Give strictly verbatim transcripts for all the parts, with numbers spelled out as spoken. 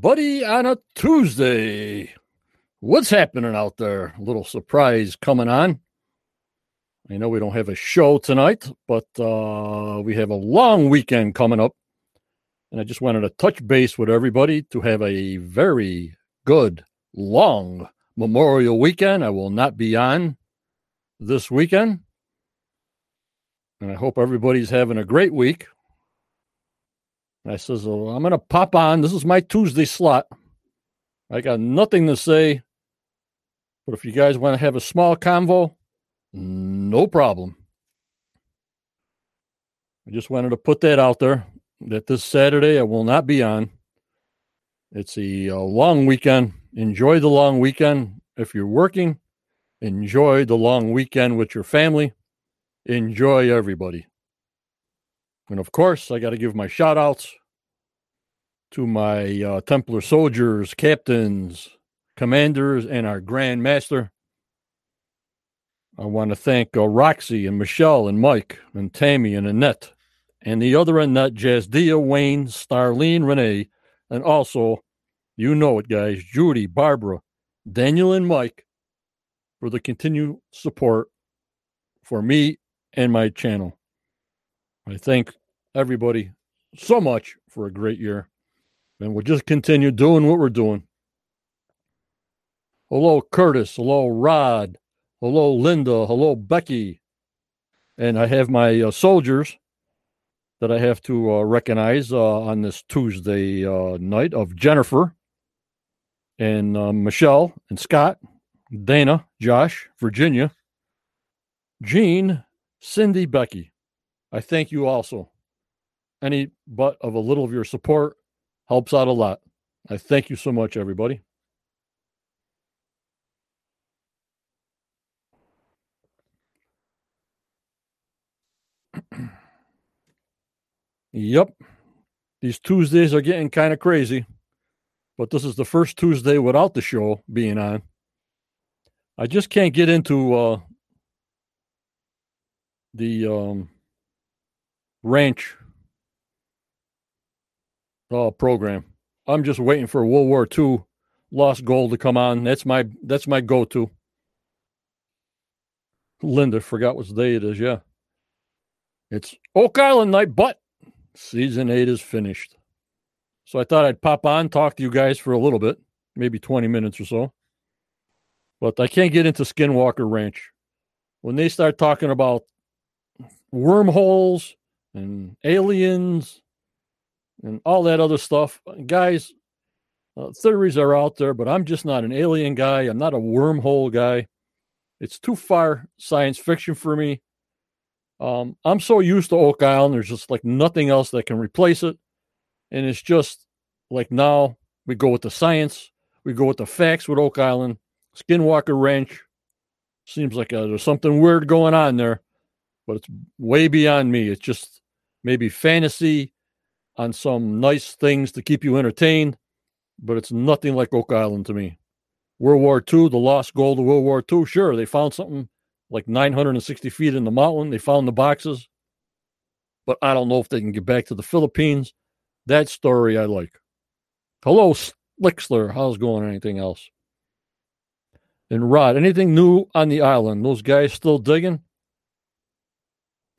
Buddy on a Tuesday. What's happening out there? A little surprise coming on. I know we don't have a show tonight, but uh, we have a long weekend coming up. And I just wanted to touch base with everybody to have a very good, long Memorial weekend. I will not be on this weekend. And I hope everybody's having a great week. And I says, well, I'm going to pop on. This is my Tuesday slot. I got nothing to say. But if you guys want to have a small convo, no problem. I just wanted to put that out there, that this Saturday I will not be on. It's a, a long weekend. Enjoy the long weekend. If you're working, enjoy the long weekend with your family. Enjoy everybody. And of course, I got to give my shout outs to my uh, Templar soldiers, captains, commanders, and our Grand Master. I want to thank uh, Roxy and Michelle and Mike and Tammy and Annette and the other Annette, Jazdia, Wayne, Starlene, Renee, and also, you know it, guys, Judy, Barbara, Daniel, and Mike for the continued support for me and my channel. I thank everybody so much for a great year, and we'll just continue doing what we're doing. Hello, Curtis. Hello, Rod. Hello, Linda. Hello, Becky. And I have my uh, soldiers that I have to uh, recognize uh, on this Tuesday uh, night of Jennifer and uh, Michelle and Scott, Dana, Josh, Virginia, Jean, Cindy, Becky. I thank you also. Any but of a little of your support helps out a lot. I thank you so much, everybody. Yep. These Tuesdays are getting kind of crazy, but this is the first Tuesday without the show being on. I just can't get into uh, the... Um, ranch uh, program. I'm just waiting for World War Two lost gold to come on. That's my that's my go-to. Linda forgot what day it is. Yeah, it's Oak Island night, but season eight is finished. So I thought I'd pop on, talk to you guys for a little bit, maybe twenty minutes or so. But I can't get into Skinwalker Ranch when they start talking about wormholes and aliens and all that other stuff. Guys, uh, theories are out there, but I'm just not an alien guy. I'm not a wormhole guy. It's too far science fiction for me. Um, I'm so used to Oak Island. There's just like nothing else that can replace it. And it's just like now we go with the science. We go with the facts with Oak Island. Skinwalker Ranch seems like a, there's something weird going on there, but it's way beyond me. It's just maybe fantasy on some nice things to keep you entertained, but it's nothing like Oak Island to me. World War Two, the lost gold of World War Two, sure, they found something like nine hundred sixty feet in the mountain. They found the boxes, but I don't know if they can get back to the Philippines. That story I like. Hello, Slixler. How's going? Anything else? And Rod, anything new on the island? Those guys still digging?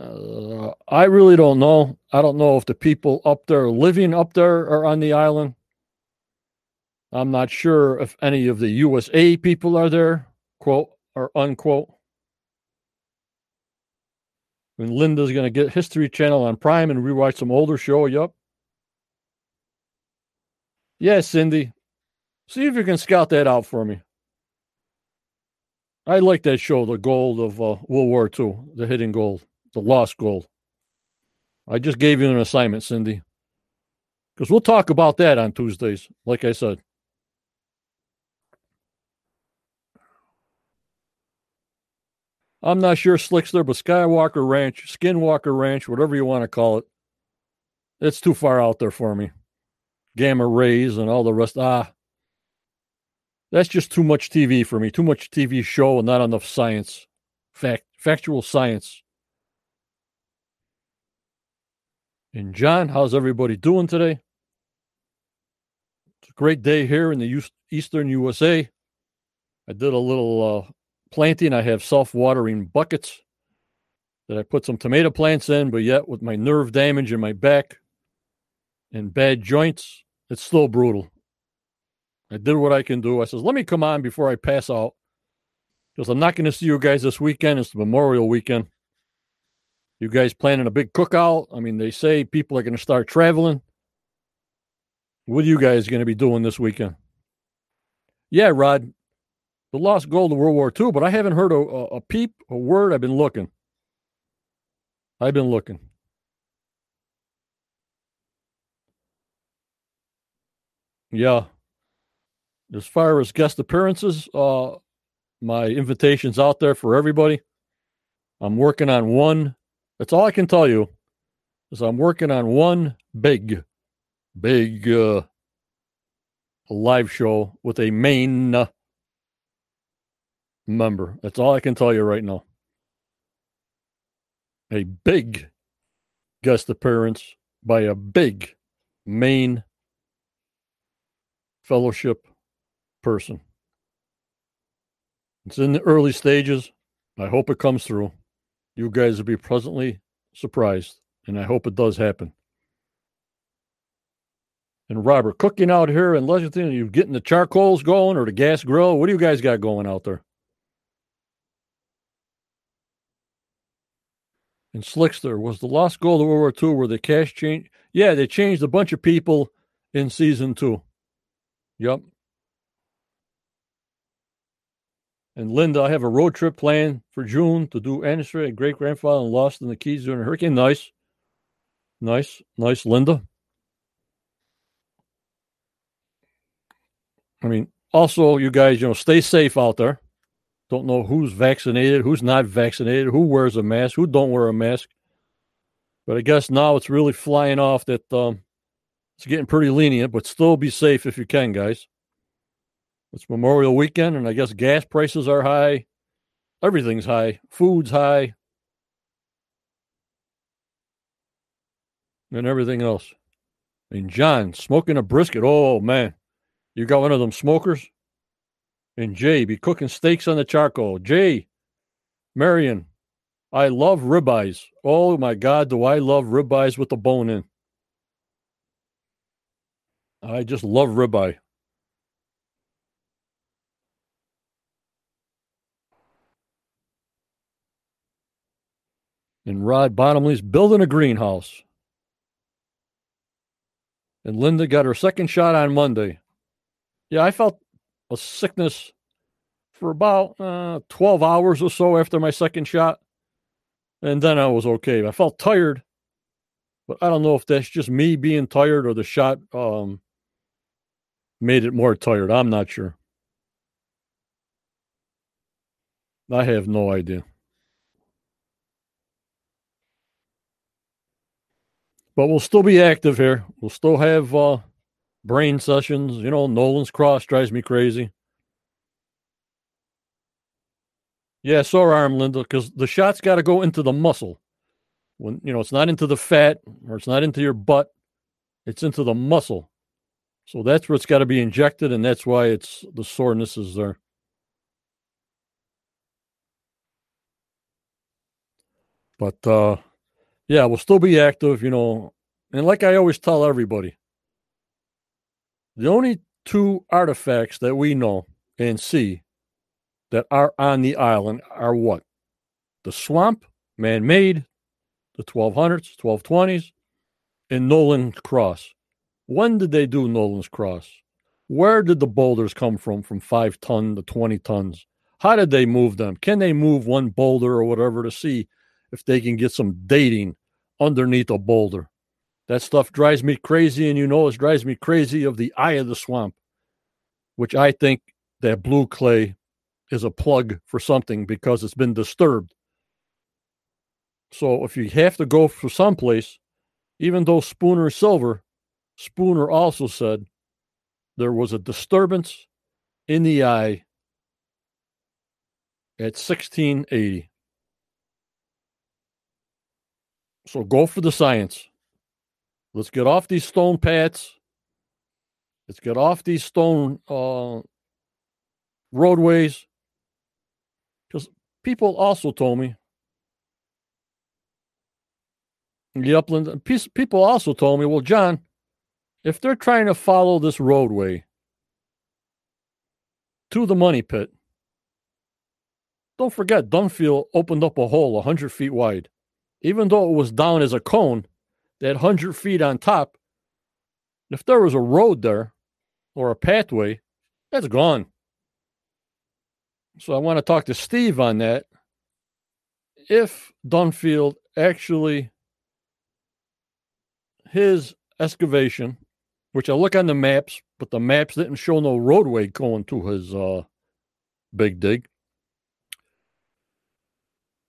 Uh, I really don't know. I don't know if the people up there living up there are on the island. I'm not sure if any of the U S A people are there, quote or unquote. And Linda's going to get History Channel on Prime and rewatch some older show. Yup. Yeah, Cindy. See if you can scout that out for me. I like that show, The Gold of uh, World War Two, The Hidden Gold. The lost gold. I just gave you an assignment, Cindy, because we'll talk about that on Tuesdays, like I said. I'm not sure, Slickster, but Skywalker Ranch, Skinwalker Ranch, whatever you want to call it, it's too far out there for me. Gamma rays and all the rest. Ah, that's just too much T V for me. Too much T V show and not enough science, fact, factual science. And John, how's everybody doing today? It's great day here in the eastern U S A. I did a little uh, planting. I have self-watering buckets that I put some tomato plants in, but yet with my nerve damage in my back and bad joints, it's still brutal. I did what I can do. I says, let me come on before I pass out, because I'm not going to see you guys this weekend. It's the Memorial Weekend. You guys planning a big cookout? I mean, they say people are going to start traveling. What are you guys going to be doing this weekend? Yeah, Rod, the lost gold of World War Two, but I haven't heard a, a, a peep, a word. I've been looking. I've been looking. Yeah. As far as guest appearances, uh, my invitation's out there for everybody. I'm working on one. That's all I can tell you, is I'm working on one big, big uh, live show with a main uh, member. That's all I can tell you right now. A big guest appearance by a big main fellowship person. It's in the early stages. I hope it comes through. You guys will be pleasantly surprised, and I hope it does happen. And Robert, cooking out here in Lexington, are you getting the charcoals going or the gas grill? What do you guys got going out there? And Slickster, was the lost gold of World War Two where the cash changed? Yeah, they changed a bunch of people in season two. Yep. And Linda, I have a road trip planned for June to do anniversary. Great-grandfather lost in the Keys during a hurricane. Nice. Nice. Nice, Linda. I mean, also, you guys, you know, stay safe out there. Don't know who's vaccinated, who's not vaccinated, who wears a mask, who don't wear a mask. But I guess now it's really flying off that um, it's getting pretty lenient, but still be safe if you can, guys. It's Memorial Weekend, and I guess gas prices are high. Everything's high. Food's high. And everything else. And John, smoking a brisket. Oh, man. You got one of them smokers? And Jay, be cooking steaks on the charcoal. Jay, Marion, I love ribeyes. Oh, my God, do I love ribeyes with the bone in. I just love ribeye. And Rod Bottomley's building a greenhouse. And Linda got her second shot on Monday. Yeah, I felt a sickness for about uh, twelve hours or so after my second shot. And then I was okay. I felt tired, but I don't know if that's just me being tired or the shot um, made it more tired. I'm not sure. I have no idea. But we'll still be active here. We'll still have uh, brain sessions. You know, Nolan's Cross drives me crazy. Yeah, sore arm, Linda, because the shot's got to go into the muscle. When you know, it's not into the fat or it's not into your butt. It's into the muscle. So that's where it's got to be injected, and that's why it's the soreness is there. But, uh, yeah, we'll still be active, you know. And like I always tell everybody, the only two artifacts that we know and see that are on the island are what? The swamp, man-made, the twelve hundreds, twelve twenties, and Nolan's Cross. When did they do Nolan's Cross? Where did the boulders come from, from five ton to twenty tons? How did they move them? Can they move one boulder or whatever to see if they can get some dating underneath a boulder? That stuff drives me crazy, and you know it drives me crazy of the eye of the swamp, which I think that blue clay is a plug for something because it's been disturbed. So if you have to go for someplace, even though Spooner Silver, Spooner also said there was a disturbance in the eye at sixteen eighty. So go for the science. Let's get off these stone paths Let's get off these stone uh, roadways. Because people also told me, the upland people also told me, well, John, if they're trying to follow this roadway to the money pit, don't forget, Dunfield opened up a hole one hundred feet wide. Even though it was down as a cone, that one hundred feet on top, if there was a road there or a pathway, that's gone. So I want to talk to Steve on that. If Dunfield actually, his excavation, which I look on the maps, but the maps didn't show no roadway going to his uh, big dig,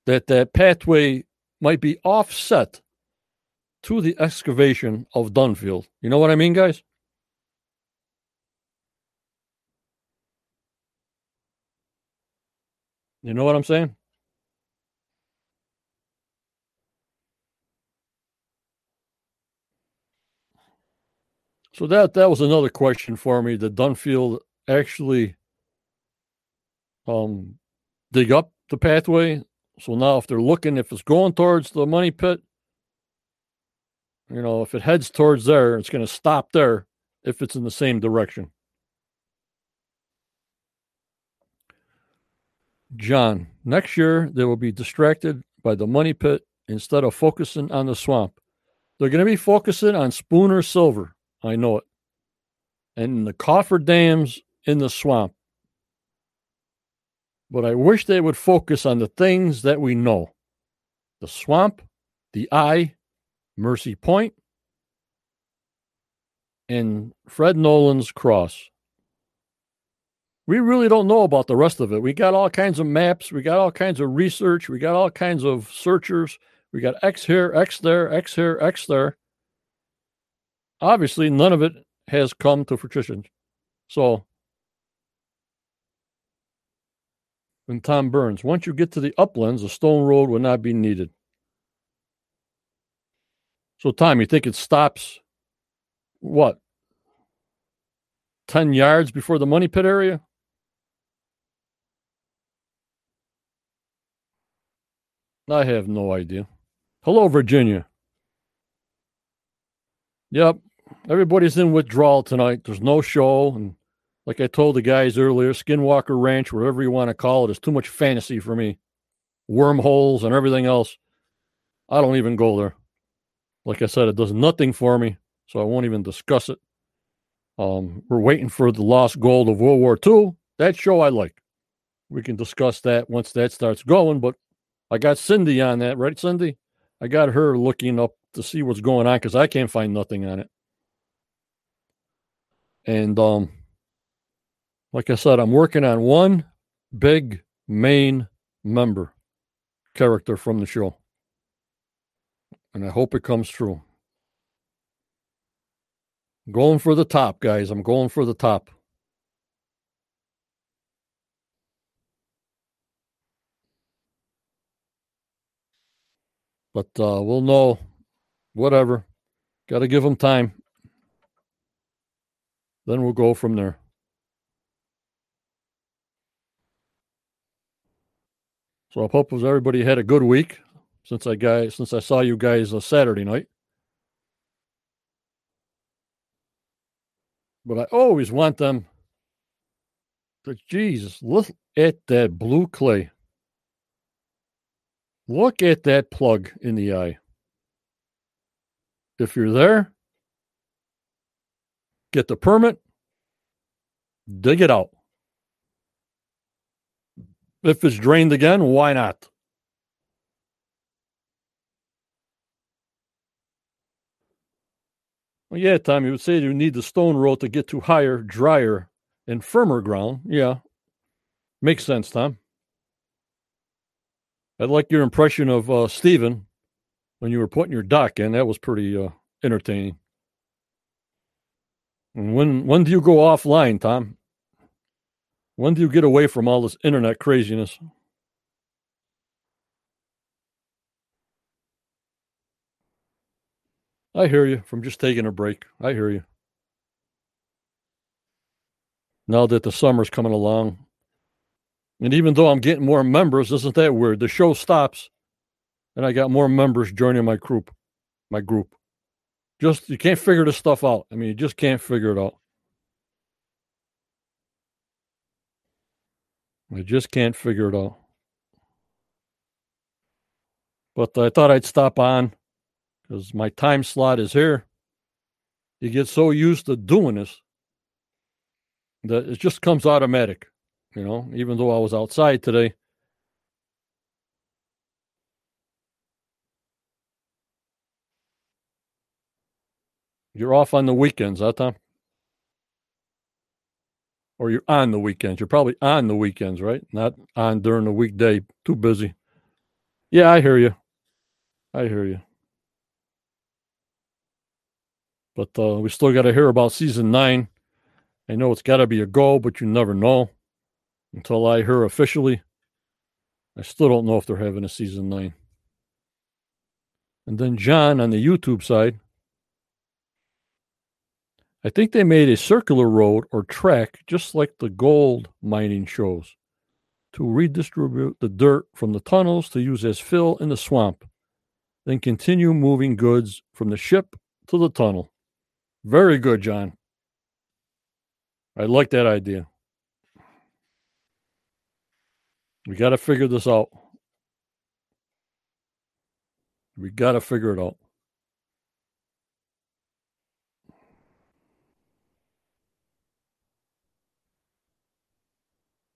that that pathway might be offset to the excavation of Dunfield. You know what I mean, guys? You know what I'm saying? So that, that was another question for me. Did Dunfield actually um, dig up the pathway? So now if they're looking, if it's going towards the money pit, you know, if it heads towards there, it's going to stop there if it's in the same direction. John, next year they will be distracted by the money pit instead of focusing on the swamp. They're going to be focusing on Spooner Silver. I know it. And the coffer dams in the swamp. But I wish they would focus on the things that we know. The swamp, the eye, Mercy Point, and Fred Nolan's Cross. We really don't know about the rest of it. We got all kinds of maps. We got all kinds of research. We got all kinds of searchers. We got X here, X there, X here, X there. Obviously, none of it has come to fruition. So, and Tom Burns, once you get to the uplands, a stone road would not be needed. So, Tom, you think it stops, what, ten yards before the money pit area? I have no idea. Hello, Virginia. Yep, everybody's in withdrawal tonight. There's no show. And like I told the guys earlier, Skinwalker Ranch, whatever you want to call it, is too much fantasy for me. Wormholes and everything else. I don't even go there. Like I said, it does nothing for me, so I won't even discuss it. Um, we're waiting for the lost gold of World War Two. That show I like. We can discuss that once that starts going, but I got Cindy on that, right, Cindy? I got her looking up to see what's going on because I can't find nothing on it. And um, like I said, I'm working on one big main member character from the show. And I hope it comes true. I'm going for the top, guys. I'm going for the top. But uh, we'll know. Whatever. Got to give them time. Then we'll go from there. So I hope everybody had a good week. Since I guys, since I saw you guys on Saturday night. But I always want them to, Jesus, look at that blue clay. Look at that plug in the eye. If you're there, get the permit, dig it out. If it's drained again, why not? Well, yeah, Tom, you would say you need the stone road to get to higher, drier, and firmer ground. Yeah. Makes sense, Tom. I like your impression of uh, Stephen when you were putting your dock in. That was pretty uh, entertaining. And when, when do you go offline, Tom? When do you get away from all this internet craziness? I hear you from just taking a break. I hear you. now that the summer's coming along. And even though I'm getting more members, isn't that weird? The show stops, and I got more members joining my group. My group. Just, you can't figure this stuff out. I mean, you just can't figure it out. I just can't figure it out. But I thought I'd stop on because my time slot is here. You get so used to doing this that it just comes automatic, you know, even though I was outside today. You're off on the weekends, huh, Tom? Or you're on the weekends. You're probably on the weekends, right? Not on during the weekday. Too busy. Yeah, I hear you. I hear you. But uh, we still got to hear about season nine. I know it's got to be a go, but you never know until I hear officially. I still don't know if they're having a season nine. And then John on the YouTube side, I think they made a circular road or track just like the gold mining shows, to redistribute the dirt from the tunnels to use as fill in the swamp, then continue moving goods from the ship to the tunnel. Very good, John. I like that idea. We got to figure this out. We got to figure it out.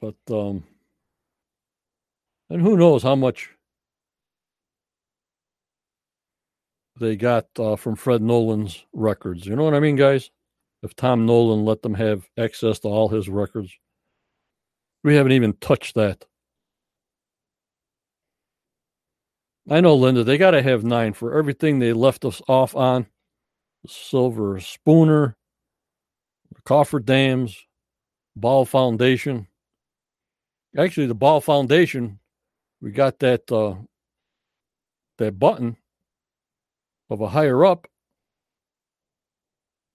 But, um, and who knows how much they got uh, from Fred Nolan's records. You know what I mean, guys? If Tom Nolan let them have access to all his records. We haven't even touched that. I know, Linda, they got to have nine for everything they left us off on. The Silver Spooner, the Coffer Dams, Ball Foundation. Actually, the Ball Foundation, we got that uh, that button of a higher up.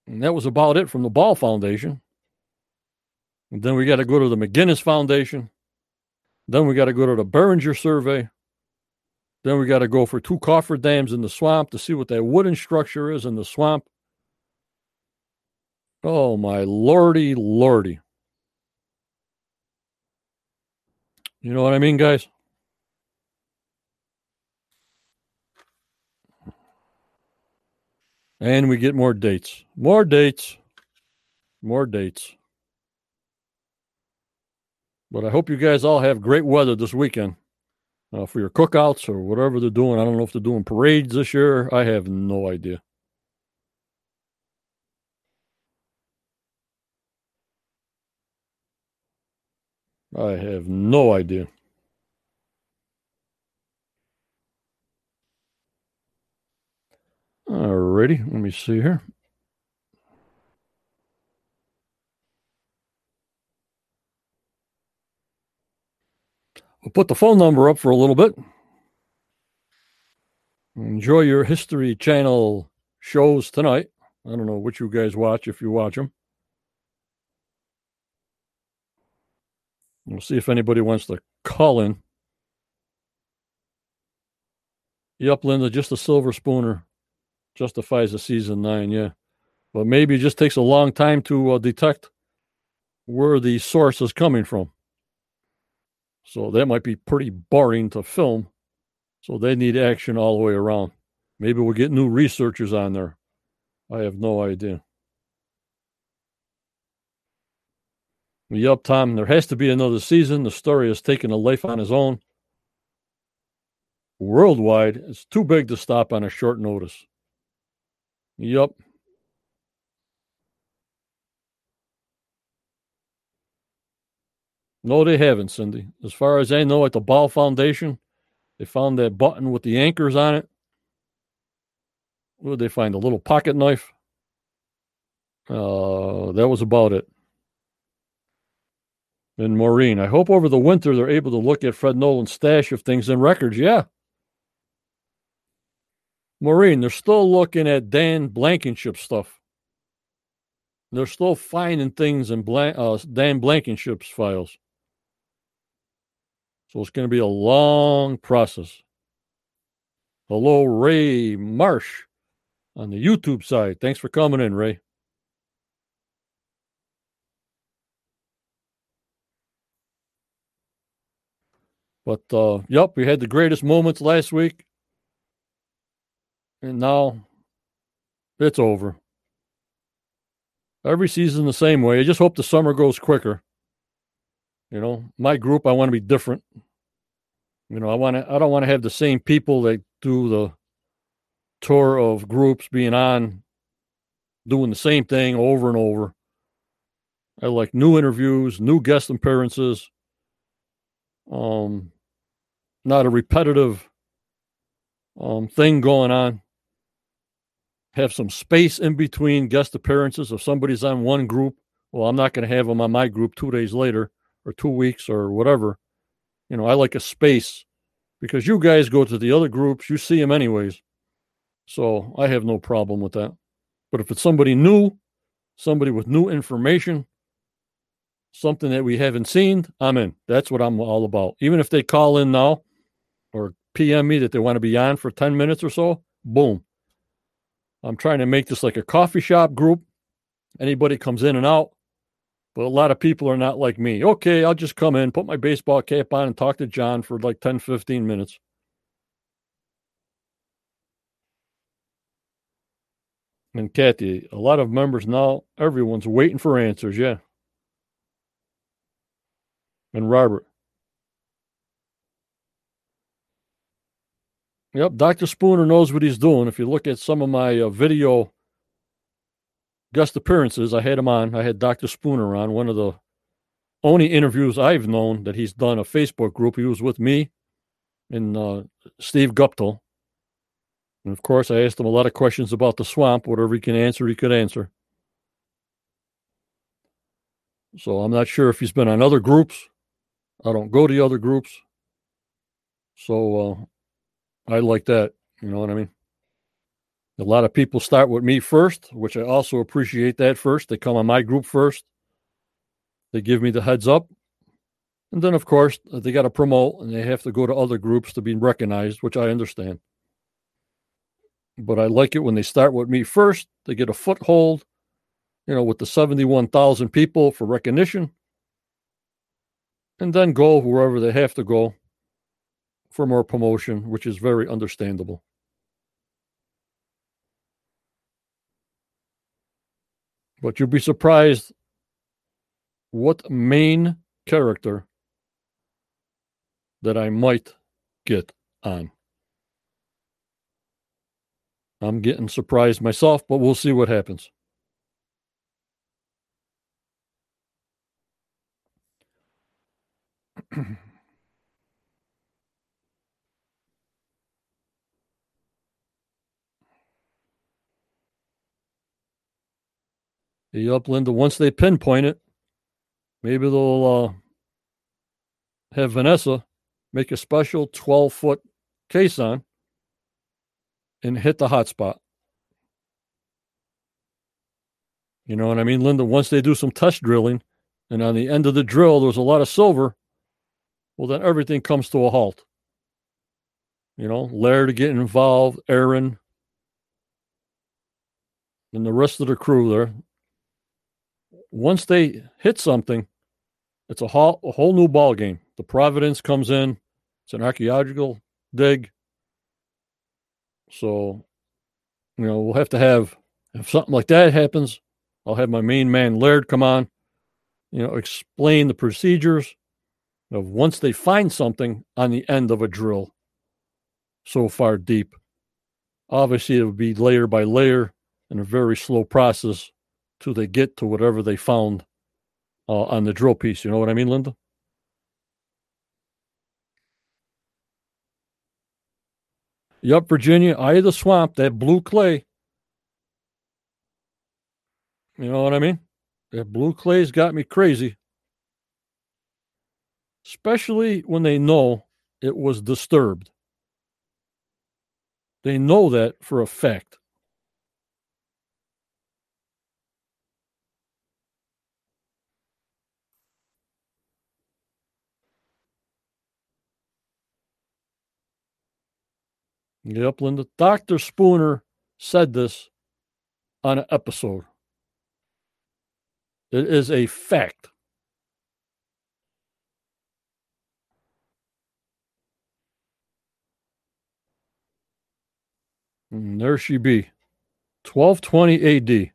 And that was about it from the Ball Foundation. And then we got to go to the McGinnis Foundation. Then we got to go to the Behringer Survey. Then we got to go for two coffer dams in the swamp to see what that wooden structure is in the swamp. Oh, my lordy, lordy. You know what I mean, guys? And we get more dates. More dates. More dates. But I hope you guys all have great weather this weekend uh, for your cookouts or whatever they're doing. I don't know if they're doing parades this year. I have no idea. I have no idea. Alrighty, let me see here. We'll put the phone number up for a little bit. Enjoy your History Channel shows tonight. I don't know what you guys watch, if you watch them. We'll see if anybody wants to call in. Yep, Linda, just a Silver Spooner justifies a season nine, yeah. But maybe it just takes a long time to uh, detect where the source is coming from. So that might be pretty boring to film. So they need action all the way around. Maybe we'll get new researchers on there. I have no idea. Yup, Tom, there has to be another season. The story has taken a life on its own. Worldwide, it's too big to stop on a short notice. Yup. No, they haven't, Cindy. As far as I know, at the Ball Foundation, they found that button with the anchors on it. What did they find? A little pocket knife? Uh, that was about it. And Maureen, I hope over the winter they're able to look at Fred Nolan's stash of things and records. Yeah. Maureen, they're still looking at Dan Blankenship stuff. They're still finding things in Blank, uh, Dan Blankenship's files. So it's going to be a long process. Hello, Ray Marsh on the YouTube side. Thanks for coming in, Ray. But, uh, yep, we had the greatest moments last week. And now it's over. Every season the same way. I just hope the summer goes quicker. You know, my group, I want to be different. You know, I want to, I don't want to have the same people that do the tour of groups being on, doing the same thing over and over. I like new interviews, new guest appearances. Um, not a repetitive um, thing going on. Have some space in between guest appearances. If somebody's on one group, well, I'm not going to have them on my group two days later or two weeks or whatever. You know, I like a space because you guys go to the other groups, you see them anyways. So I have no problem with that. But if it's somebody new, somebody with new information, something that we haven't seen, I'm in. That's what I'm all about. Even if they call in now or P M me that they want to be on for ten minutes or so, boom. I'm trying to make this like a coffee shop group. Anybody comes in and out, but a lot of people are not like me. Okay, I'll just come in, put my baseball cap on, and talk to John for like ten, fifteen minutes. And Kathy, a lot of members now, everyone's waiting for answers, yeah. And Robert. Yep, Doctor Spooner knows what he's doing. If you look at some of my uh, video guest appearances, I had him on. I had Doctor Spooner on, one of the only interviews I've known that he's done, a Facebook group. He was with me and uh, Steve Guptill. And, of course, I asked him a lot of questions about the swamp. Whatever he can answer, he could answer. So I'm not sure if he's been on other groups. I don't go to other groups. So... Uh, I like that. You know what I mean? A lot of people start with me first, which I also appreciate that first. They come on my group first. They give me the heads up. And then, of course, they got to promote and they have to go to other groups to be recognized, which I understand. But I like it when they start with me first. They get a foothold, you know, with the seventy-one thousand people for recognition. And then go wherever they have to go for more promotion, which is very understandable. But you'll be surprised what main character that I might get on. I'm getting surprised myself, but we'll see what happens. Yup, Linda, once they pinpoint it, maybe they'll uh, have Vanessa make a special twelve-foot caisson and hit the hot spot. You know what I mean, Linda? Once they do some test drilling, and on the end of the drill there's a lot of silver, well, then everything comes to a halt. You know, Laird getting involved, Aaron, and the rest of the crew there. Once they hit something, it's a whole, a whole new ball game. The Providence comes in. It's an archaeological dig. So, you know, we'll have to have, if something like that happens, I'll have my main man Laird come on, you know, explain the procedures of once they find something on the end of a drill so far deep. Obviously, it would be layer by layer and a very slow process till they get to whatever they found uh, on the drill piece. You know what I mean, Linda? Yep, Virginia, eye of the swamp, that blue clay. You know what I mean? That blue clay's got me crazy. Especially when they know it was disturbed. They know that for a fact. Yep, Linda. Doctor Spooner said this on an episode. It is a fact. And there she be. twelve twenty A D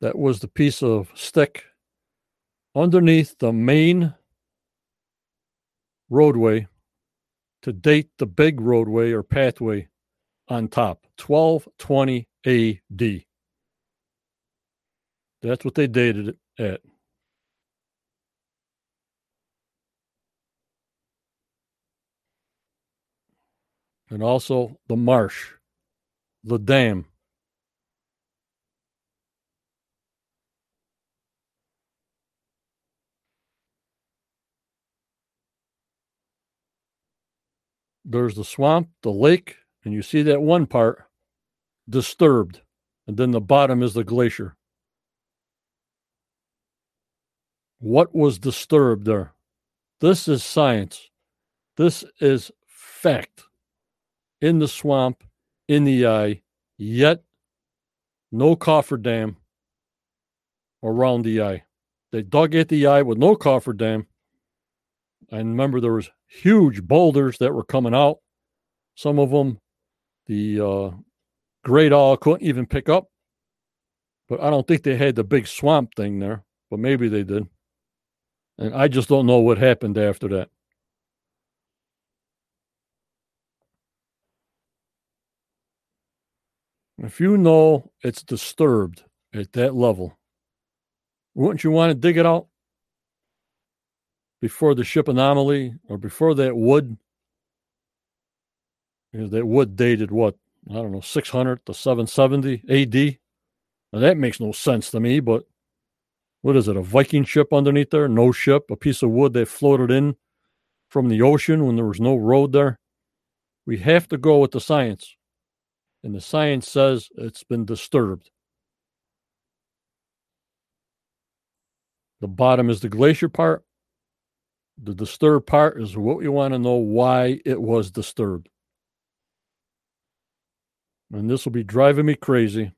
That was the piece of stick underneath the main roadway to date the big roadway or pathway on top. twelve twenty A D That's what they dated it at. And also the marsh, the dam. There's the swamp, the lake, and you see that one part disturbed. And then the bottom is the glacier. What was disturbed there? This is science. This is fact. In the swamp, in the eye, yet no cofferdam around the eye. They dug at the eye with no cofferdam. And remember, there was huge boulders that were coming out. Some of them, the uh, great owl couldn't even pick up. But I don't think they had the big swamp thing there, but maybe they did. And I just don't know what happened after that. If you know it's disturbed at that level, wouldn't you want to dig it out before the ship anomaly or before that wood? Because that wood dated what? I don't know, six hundred to seven seventy A D Now that makes no sense to me, but what is it? A Viking ship underneath there? No ship, a piece of wood that floated in from the ocean when there was no road there. We have to go with the science. And the science says it's been disturbed. The bottom is the glacier part. The disturbed part is what we want to know why it was disturbed. And this will be driving me crazy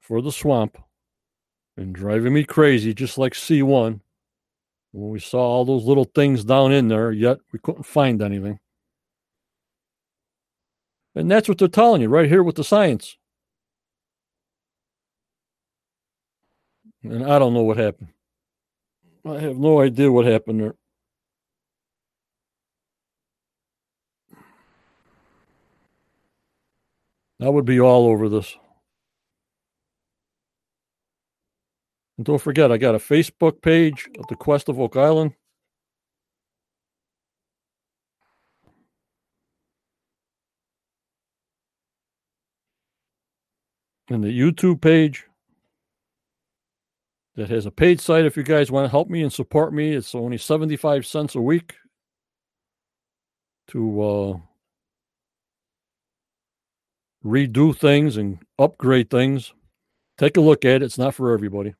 for the swamp and driving me crazy just like C one when we saw all those little things down in there, yet we couldn't find anything. And that's what they're telling you right here with the science. And I don't know what happened. I have no idea what happened there. I would be all over this. And don't forget, I got a Facebook page at the Quest of Oak Island. And the YouTube page that has a paid site if you guys want to help me and support me. It's only seventy-five cents a week to uh, redo things and upgrade things. Take a look at it. It's not for everybody.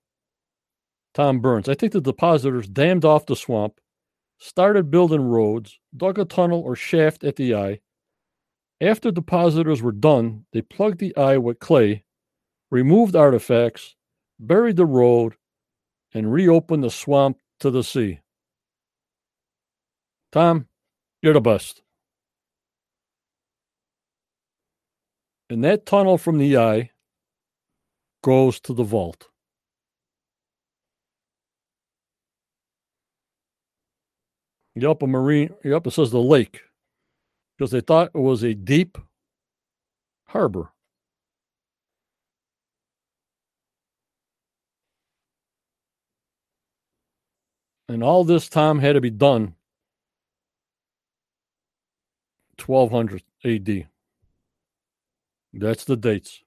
Tom Burns. I think the depositors dammed off the swamp, started building roads, dug a tunnel or shaft at the eye. After depositors were done, they plugged the eye with clay, removed artifacts, buried the road, and reopened the swamp to the sea. Tom, you're the best. And that tunnel from the eye goes to the vault. Yup, a marine, yup, it says the lake, because they thought it was a deep harbor. And all this time had to be done twelve hundred A D That's the dates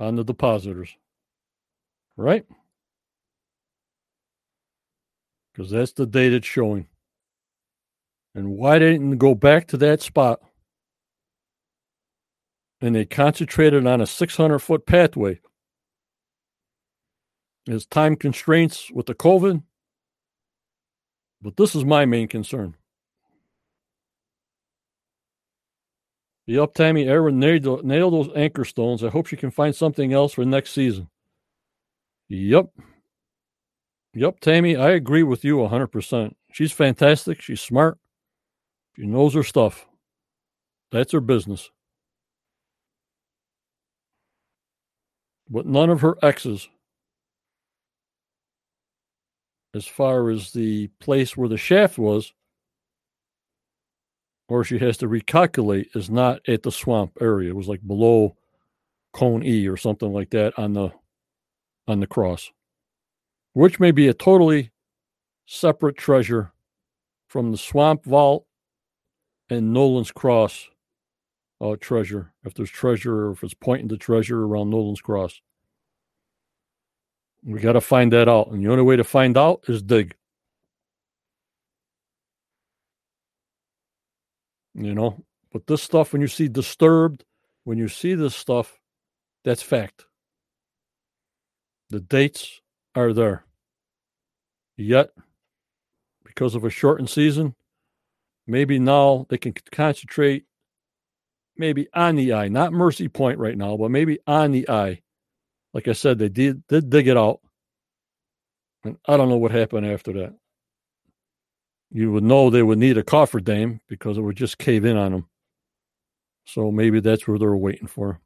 on the depositors, right? Because that's the date it's showing. And why they didn't go back to that spot? And they concentrated on a six hundred foot pathway. Is time constraints with the COVID But this is my main concern. The uptimey Aaron nailed, nailed those anchor stones. I hope she can find something else for next season. Yep. Yep, Tammy, I agree with you one hundred percent. She's fantastic. She's smart. She knows her stuff. That's her business. But none of her exes, as far as the place where the shaft was, or she has to recalculate, is not at the swamp area. It was like below Cone E or something like that on the on the cross, which may be a totally separate treasure from the swamp vault and Nolan's Cross uh, treasure, if there's treasure or if it's pointing to treasure around Nolan's Cross. We got to find that out. And the only way to find out is dig. You know, but this stuff, when you see disturbed, when you see this stuff, that's fact. The dates are there. Yet, because of a shortened season, maybe now they can concentrate maybe on the eye, not Mercy Point right now, but maybe on the eye. Like I said, they did, did dig it out. And I don't know what happened after that. You would know they would need a cofferdam because it would just cave in on them. So maybe that's where they're waiting for.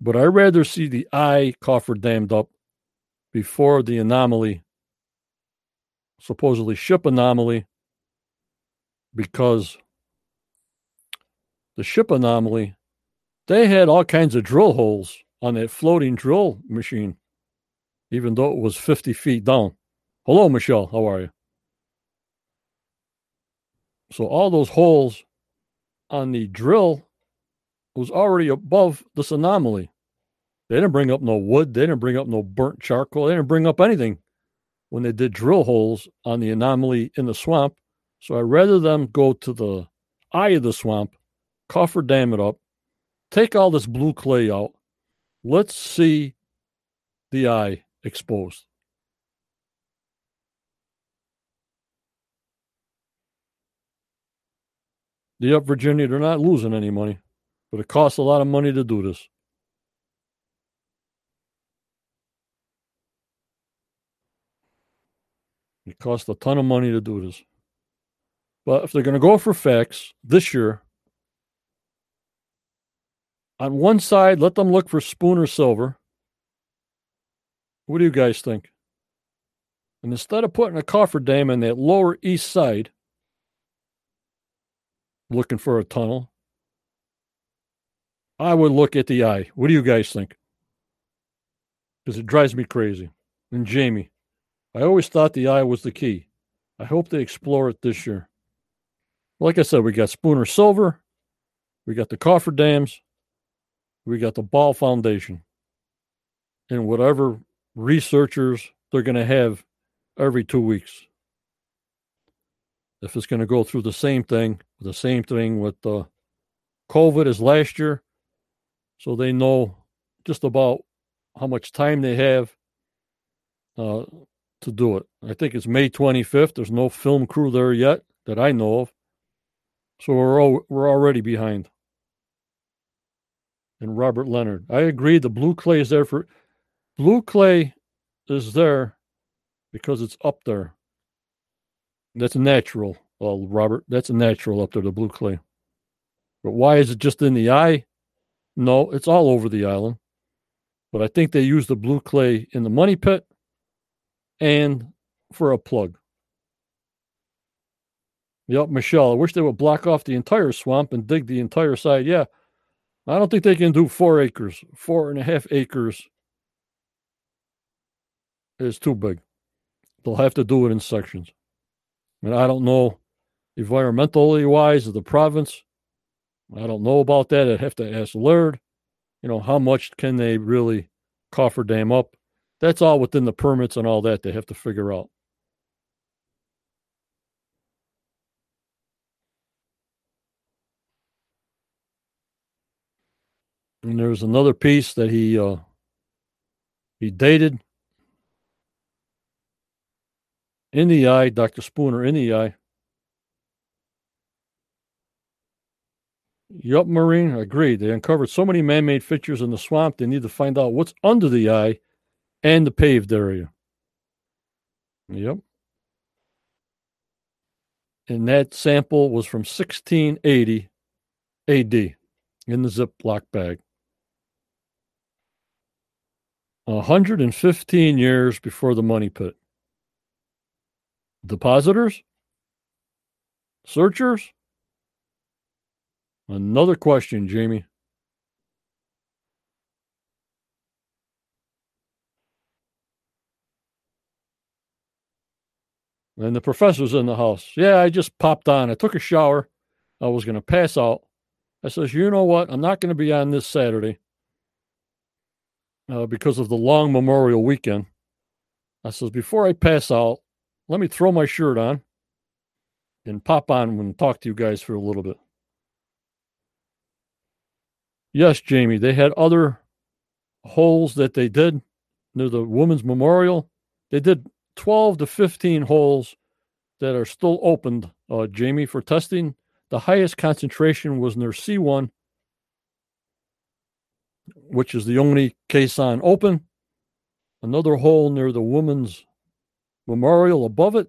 But I'd rather see the eye cofferdammed up before the anomaly, supposedly ship anomaly, because the ship anomaly, they had all kinds of drill holes on that floating drill machine, even though it was fifty feet down. Hello, Michelle. How are you? So all those holes on the drill was already above this anomaly. They didn't bring up no wood. They didn't bring up no burnt charcoal. They didn't bring up anything when they did drill holes on the anomaly in the swamp. So I'd rather them go to the eye of the swamp, cofferdam it up, take all this blue clay out. Let's see the eye exposed. Yep, Virginia, they're not losing any money, but it costs a lot of money to do this. It costs a ton of money to do this. But if they're going to go for facts this year, on one side, let them look for Spooner Silver. What do you guys think? And instead of putting a cofferdam in that lower east side, looking for a tunnel, I would look at the eye. What do you guys think? Because it drives me crazy. And Jamie, I always thought the eye was the key. I hope they explore it this year. Like I said, we got Spooner Silver. We got the cofferdams. We got the Ball Foundation. And whatever researchers they're going to have every two weeks. If it's going to go through the same thing, the same thing with uh, COVID as last year, so they know just about how much time they have uh, to do it. I think it's May twenty-fifth. There's no film crew there yet that I know of, so we're all, we're already behind. And Robert Leonard, I agree. The blue clay is there for blue clay is there because it's up there. That's natural, uh, Robert. That's natural up there, the blue clay. But why is it just in the eye? No, it's all over the island. But I think they use the blue clay in the money pit and for a plug. Yep, Michelle, I wish they would block off the entire swamp and dig the entire side. Yeah, I don't think they can do four acres. Four and a half acres is too big. They'll have to do it in sections. And I don't know, environmentally wise, of the province. I don't know about that. I'd have to ask Laird, you know, how much can they really cofferdam up? That's all within the permits and all that they have to figure out. And there's another piece that he uh, he dated. In the eye, Doctor Spooner, in the eye. Yup, Marine, I agree. They uncovered so many man-made features in the swamp, they need to find out what's under the eye and the paved area. Yep. And that sample was from sixteen eighty A D in the Ziploc bag. one hundred fifteen years before the money pit. Depositors? Searchers? Another question, Jamie. And the professor's in the house. Yeah, I just popped on. I took a shower. I was going to pass out. I says, you know what? I'm not going to be on this Saturday uh, because of the long Memorial weekend. I says, before I pass out, let me throw my shirt on and pop on and talk to you guys for a little bit. Yes, Jamie, they had other holes that they did near the Women's Memorial. They did twelve to fifteen holes that are still opened, uh, Jamie, for testing. The highest concentration was near C one, which is the only case on open. Another hole near the Women's Memorial above it,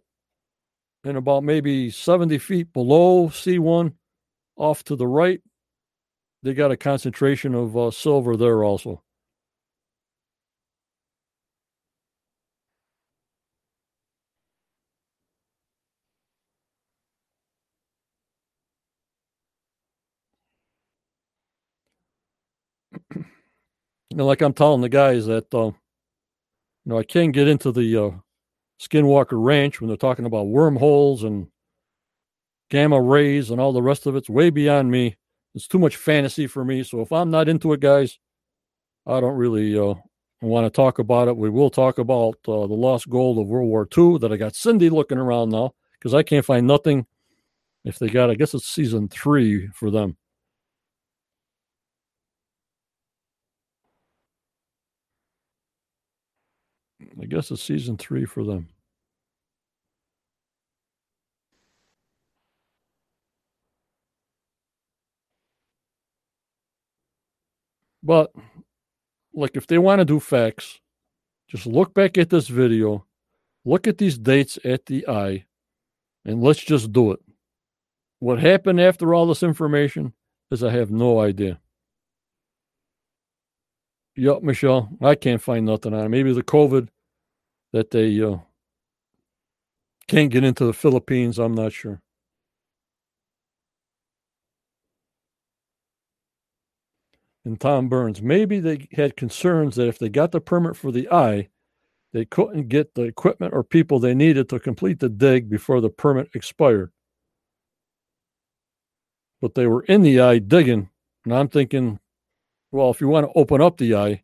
and about maybe seventy feet below C one, off to the right. They got a concentration of uh, silver there also. And like I'm telling the guys that, uh, you know, I can't get into the uh, Skinwalker Ranch when they're talking about wormholes and gamma rays and all the rest of it. It's way beyond me. It's too much fantasy for me. So if I'm not into it, guys, I don't really uh, want to talk about it. We will talk about uh, the lost gold of World War Two that I got Cindy looking around now because I can't find nothing. If they got, I guess it's season three for them. I guess it's season three for them. But, like, if they want to do facts, just look back at this video, look at these dates at the eye, and let's just do it. What happened after all this information is I have no idea. Yup, Michelle, I can't find nothing on it. Maybe the COVID that they uh, can't get into the Philippines, I'm not sure. And Tom Burns, maybe they had concerns that if they got the permit for the eye, they couldn't get the equipment or people they needed to complete the dig before the permit expired. But they were in the eye digging, and I'm thinking, well, if you want to open up the eye,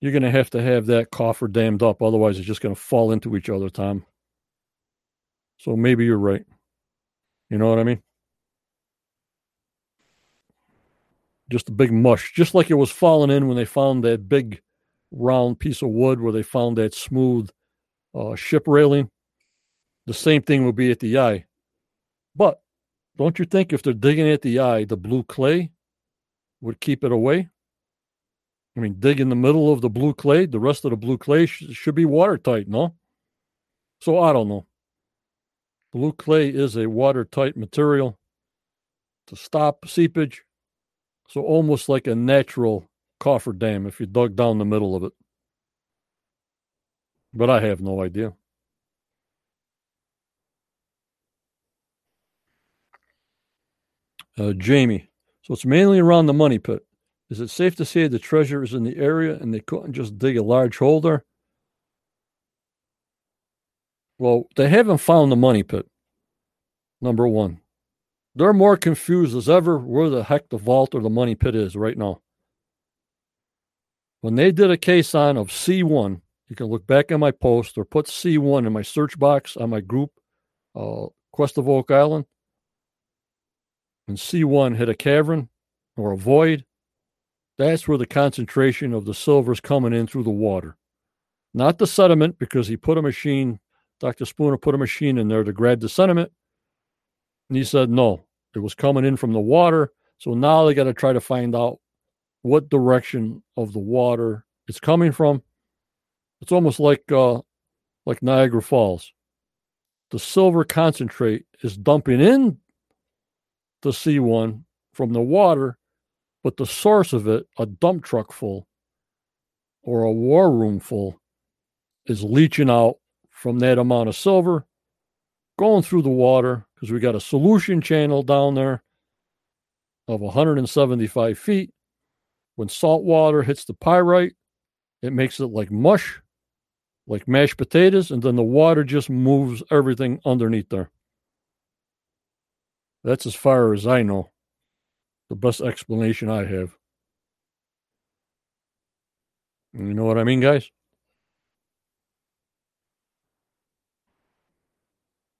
you're going to have to have that coffer dammed up. Otherwise, it's just going to fall into each other, Tom. So maybe you're right. You know what I mean? Just a big mush, just like it was falling in when they found that big round piece of wood where they found that smooth uh, ship railing. The same thing would be at the eye. But don't you think if they're digging at the eye, the blue clay would keep it away? I mean, dig in the middle of the blue clay, the rest of the blue clay sh- should be watertight, no? So I don't know. Blue clay is a watertight material to stop seepage. So almost like a natural cofferdam if you dug down the middle of it. But I have no idea. Uh, Jamie, so it's mainly around the money pit. Is it safe to say the treasure is in the area and they couldn't just dig a large hole there? Well, they haven't found the money pit, number one. They're more confused as ever where the heck the vault or the money pit is right now. When they did a case on of C one, you can look back at my post or put C one in my search box on my group, uh, Quest of Oak Island. And C one hit a cavern or a void. That's where the concentration of the silver's coming in through the water. Not the sediment, because he put a machine Doctor Spooner put a machine in there to grab the sediment. And he said, no, it was coming in from the water. So now they got to try to find out what direction of the water it's coming from. It's almost like uh, like Niagara Falls. The silver concentrate is dumping in the C one from the water, but the source of it, a dump truck full or a war room full, is leaching out from that amount of silver, going through the water, because we got a solution channel down there of one hundred seventy-five feet. When salt water hits the pyrite, it makes it like mush, like mashed potatoes, and then the water just moves everything underneath there. That's as far as I know, the best explanation I have. You know what I mean, guys?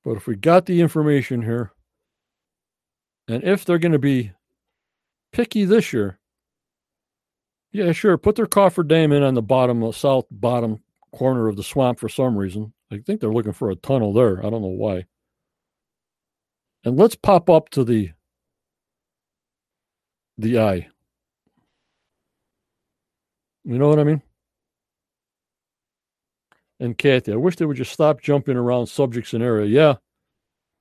But if we got the information here, and if they're going to be picky this year, yeah, sure, put their cofferdam in on the bottom, the south bottom corner of the swamp for some reason. I think they're looking for a tunnel there. I don't know why. And let's pop up to the the eye. You know what I mean? And Kathy, I wish they would just stop jumping around subjects and area. Yeah.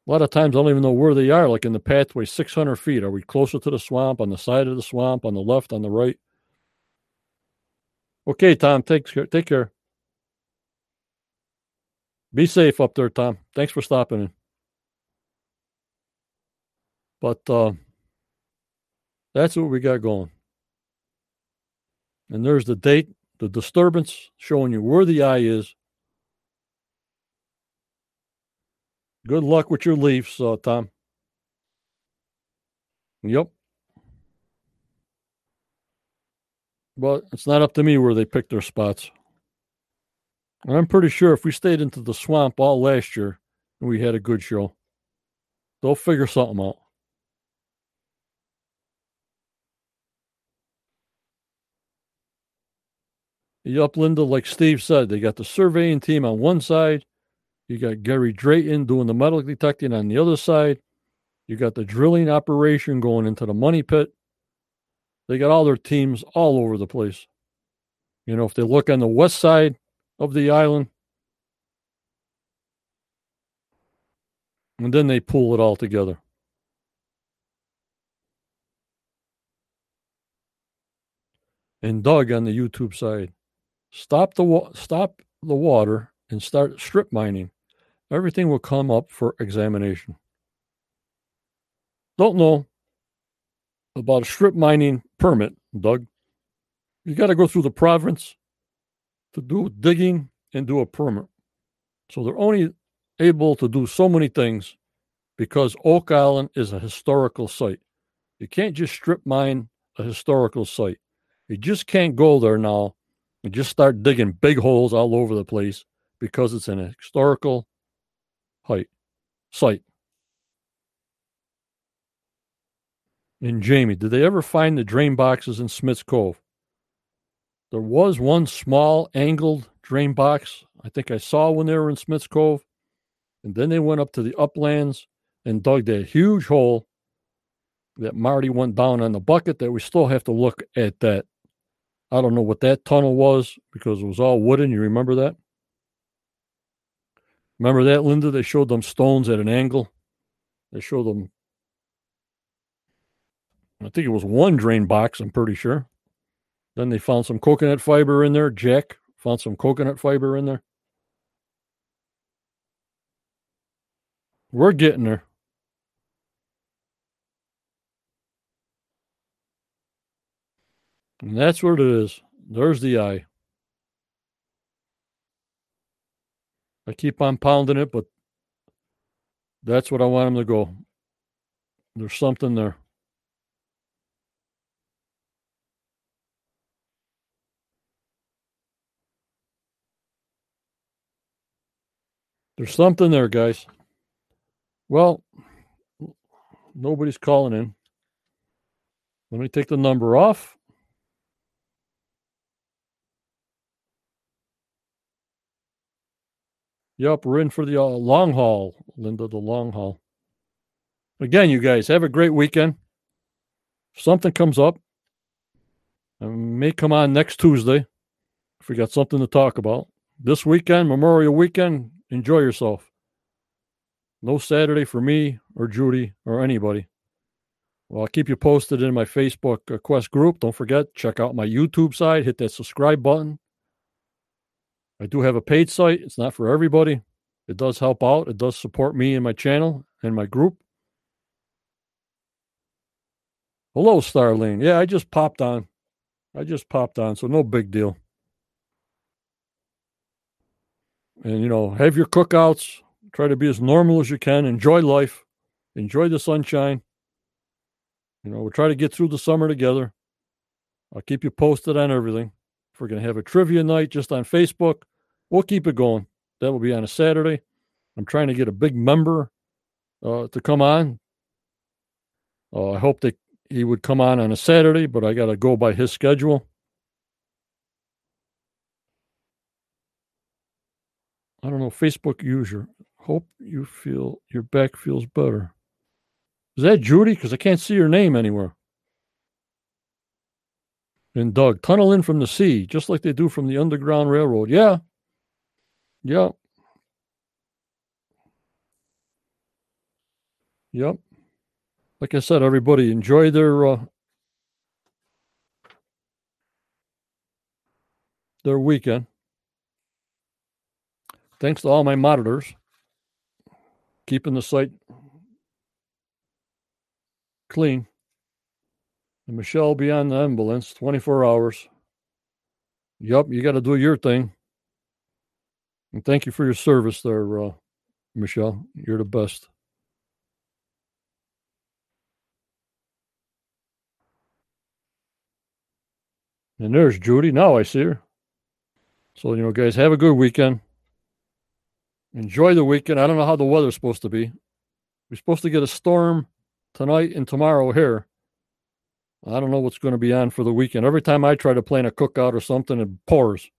A lot of times I don't even know where they are, like in the pathway, six hundred feet. Are we closer to the swamp, on the side of the swamp, on the left, on the right? Okay, Tom, take care. Take care. Be safe up there, Tom. Thanks for stopping in. But uh, that's what we got going. And there's the date, the disturbance, showing you where the eye is. Good luck with your leaves, uh, Tom. Yep. But it's not up to me where they pick their spots. And I'm pretty sure if we stayed into the swamp all last year and we had a good show, they'll figure something out. Yup, Linda, like Steve said, they got the surveying team on one side. You got Gary Drayton doing the metal detecting on the other side. You got the drilling operation going into the money pit. They got all their teams all over the place. You know, if they look on the west side of the island, and then they pull it all together. And Doug on the YouTube side, stop the wa- stop the water and start strip mining. Everything will come up for examination. Don't know about a strip mining permit, Doug. You got to go through the province to do digging and do a permit. So they're only able to do so many things because Oak Island is a historical site. You can't just strip mine a historical site. You just can't go there now and just start digging big holes all over the place because it's an historical height, site. And Jamie, did they ever find the drain boxes in Smith's Cove? There was one small angled drain box I think I saw when they were in Smith's Cove. And then they went up to the uplands and dug that huge hole that Marty went down on the bucket that we still have to look at that. I don't know what that tunnel was because it was all wooden. You remember that? Remember that, Linda? They showed them stones at an angle. They showed them, I think it was one drain box, I'm pretty sure. Then they found some coconut fiber in there. Jack found some coconut fiber in there. We're getting there. And that's what it is. There's the eye. I keep on pounding it, but that's what I want them to go. There's something there. There's something there, guys. Well, nobody's calling in. Let me take the number off. Yep, we're in for the uh, long haul, Linda, the long haul. Again, you guys, have a great weekend. If something comes up, I may come on next Tuesday if we got something to talk about. This weekend, Memorial Weekend, enjoy yourself. No Saturday for me or Judy or anybody. Well, I'll keep you posted in my Facebook Quest group. Don't forget, check out my YouTube side. Hit that subscribe button. I do have a paid site. It's not for everybody. It does help out. It does support me and my channel and my group. Hello, Starlene. Yeah, I just popped on. I just popped on, so no big deal. And, you know, have your cookouts. Try to be as normal as you can. Enjoy life. Enjoy the sunshine. You know, we'll try to get through the summer together. I'll keep you posted on everything. If we're going to have a trivia night just on Facebook, we'll keep it going. That will be on a Saturday. I'm trying to get a big member uh, to come on. Uh, I hope that he would come on on a Saturday, but I got to go by his schedule. I don't know, Facebook user. Hope you feel your back feels better. Is that Judy? Because I can't see your name anywhere. And Doug, tunnel in from the sea, just like they do from the Underground Railroad. Yeah. Yeah. Yep. Like I said, everybody, enjoy their uh, their weekend. Thanks to all my monitors, keeping the site clean. And Michelle will be on the ambulance twenty-four hours. Yep, you got to do your thing. And thank you for your service there, uh, Michelle. You're the best. And there's Judy. Now I see her. So, you know, guys, have a good weekend. Enjoy the weekend. I don't know how the weather's supposed to be. We're supposed to get a storm tonight and tomorrow here. I don't know what's going to be on for the weekend. Every time I try to plan a cookout or something, it pours.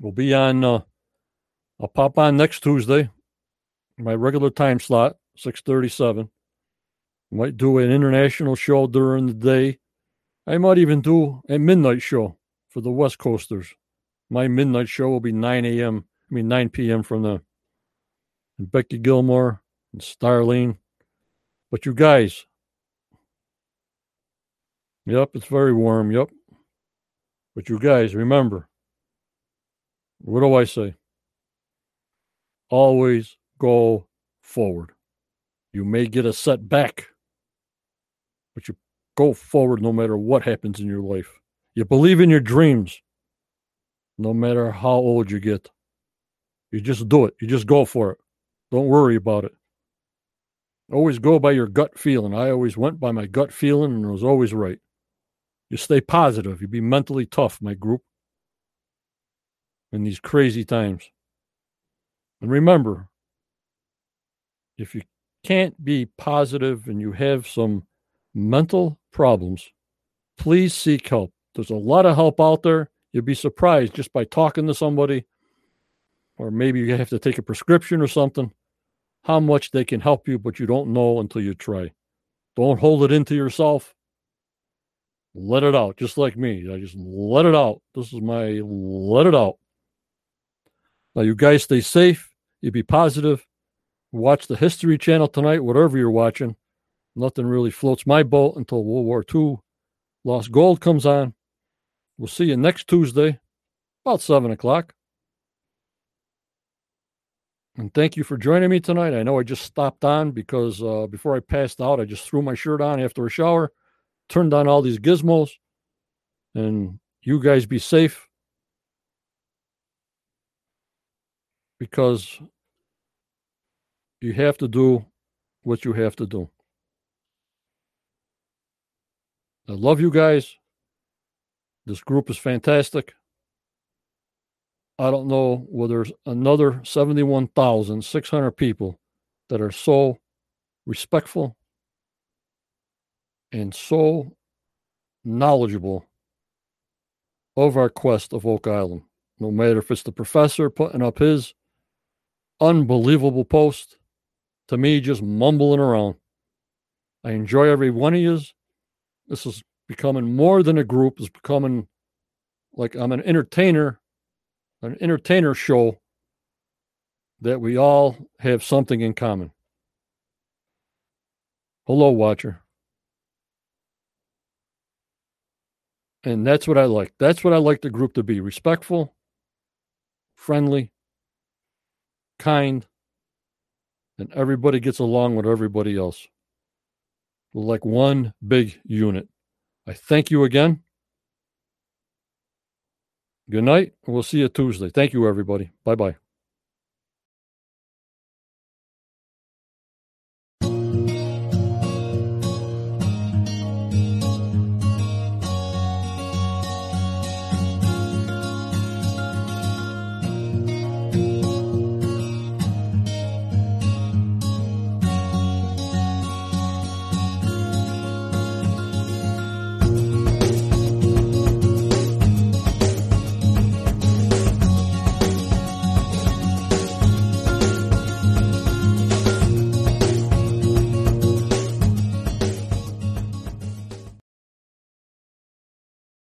We'll be on, uh, I'll pop on next Tuesday, my regular time slot, six thirty-seven. Might do an international show during the day. I might even do a midnight show for the West Coasters. My midnight show will be nine a.m., I mean nine p.m. from the and Becky Gilmore and Starlene. But you guys, yep, it's very warm, yep. But you guys, remember, what do I say? Always go forward. You may get a setback, but you go forward no matter what happens in your life. You believe in your dreams, no matter how old you get. You just do it. You just go for it. Don't worry about it. Always go by your gut feeling. I always went by my gut feeling and was always right. You stay positive. You be mentally tough, my group, in these crazy times. And remember, if you can't be positive and you have some mental problems, please seek help. There's a lot of help out there. You'd be surprised just by talking to somebody, or maybe you have to take a prescription or something, how much they can help you, but you don't know until you try. Don't hold it into yourself. Let it out, just like me. I just let it out. This is my let it out. Now, you guys stay safe. You be positive. Watch the History Channel tonight, whatever you're watching. Nothing really floats my boat until World War Two. Lost Gold comes on. We'll see you next Tuesday, about seven o'clock. And thank you for joining me tonight. I know I just stopped on because uh, before I passed out, I just threw my shirt on after a shower, turned on all these gizmos, and you guys be safe because you have to do what you have to do. I love you guys. This group is fantastic. I don't know whether there's another seventy-one thousand six hundred people that are so respectful and so knowledgeable of our quest of Oak Island. no matter if it's the professor putting up his unbelievable post, to me, just mumbling around. I enjoy every one of yous. This is becoming more than a group. It's becoming like I'm an entertainer, an entertainer show that we all have something in common. Hello, Watcher. And that's what I like. That's what I like the group to be. Respectful, friendly, kind, and everybody gets along with everybody else. We're like one big unit. I thank you again. Good night. We'll see you Tuesday. Thank you, everybody. Bye-bye.